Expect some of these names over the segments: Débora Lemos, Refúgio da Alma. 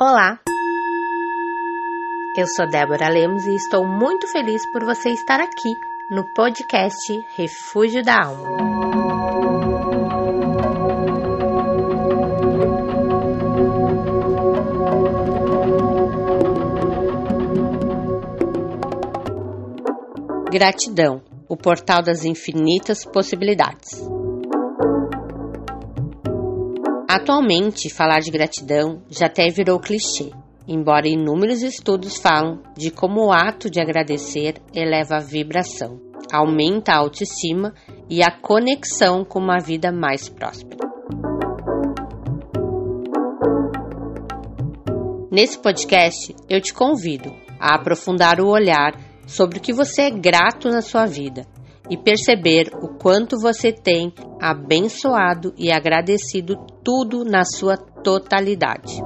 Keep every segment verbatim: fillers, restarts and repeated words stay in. Olá, eu sou Débora Lemos e estou muito feliz por você estar aqui no podcast Refúgio da Alma. Gratidão, o portal das infinitas possibilidades. Atualmente, falar de gratidão já até virou clichê, embora inúmeros estudos falam de como o ato de agradecer eleva a vibração, aumenta a autoestima e a conexão com uma vida mais próspera. Nesse podcast, eu te convido a aprofundar o olhar sobre o que você é grato na sua vida e perceber o quanto você tem abençoado e agradecido tudo na sua totalidade.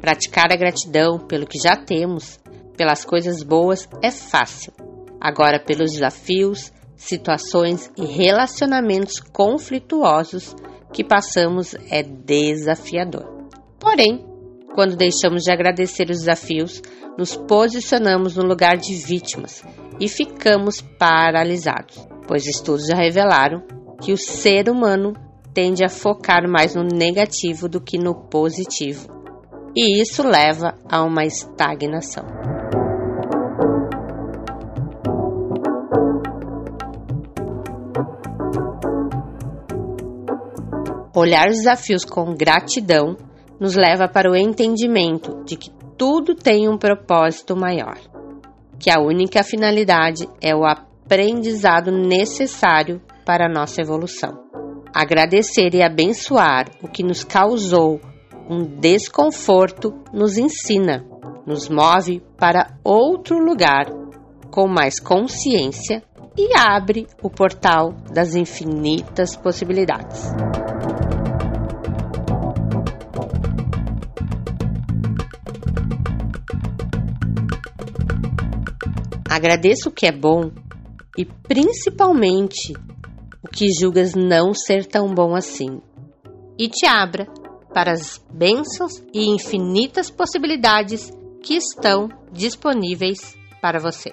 Praticar a gratidão pelo que já temos, pelas coisas boas, é fácil. Agora, pelos desafios, situações e relacionamentos conflituosos que passamos é desafiador. Porém, quando deixamos de agradecer os desafios, nos posicionamos no lugar de vítimas e ficamos paralisados, pois estudos já revelaram que o ser humano tende a focar mais no negativo do que no positivo, e isso leva a uma estagnação. Olhar os desafios com gratidão nos leva para o entendimento de que tudo tem um propósito maior, que a única finalidade é o aprendizado necessário para a nossa evolução. Agradecer e abençoar o que nos causou um desconforto nos ensina, nos move para outro lugar com mais consciência e abre o portal das infinitas possibilidades. Agradeça o que é bom e, principalmente, o que julgas não ser tão bom assim, e te abra para as bênçãos e infinitas possibilidades que estão disponíveis para você.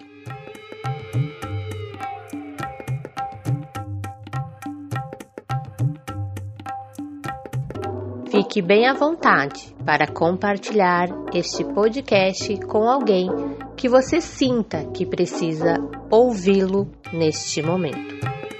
Fique bem à vontade para compartilhar este podcast com alguém que você sinta que precisa ouvi-lo neste momento.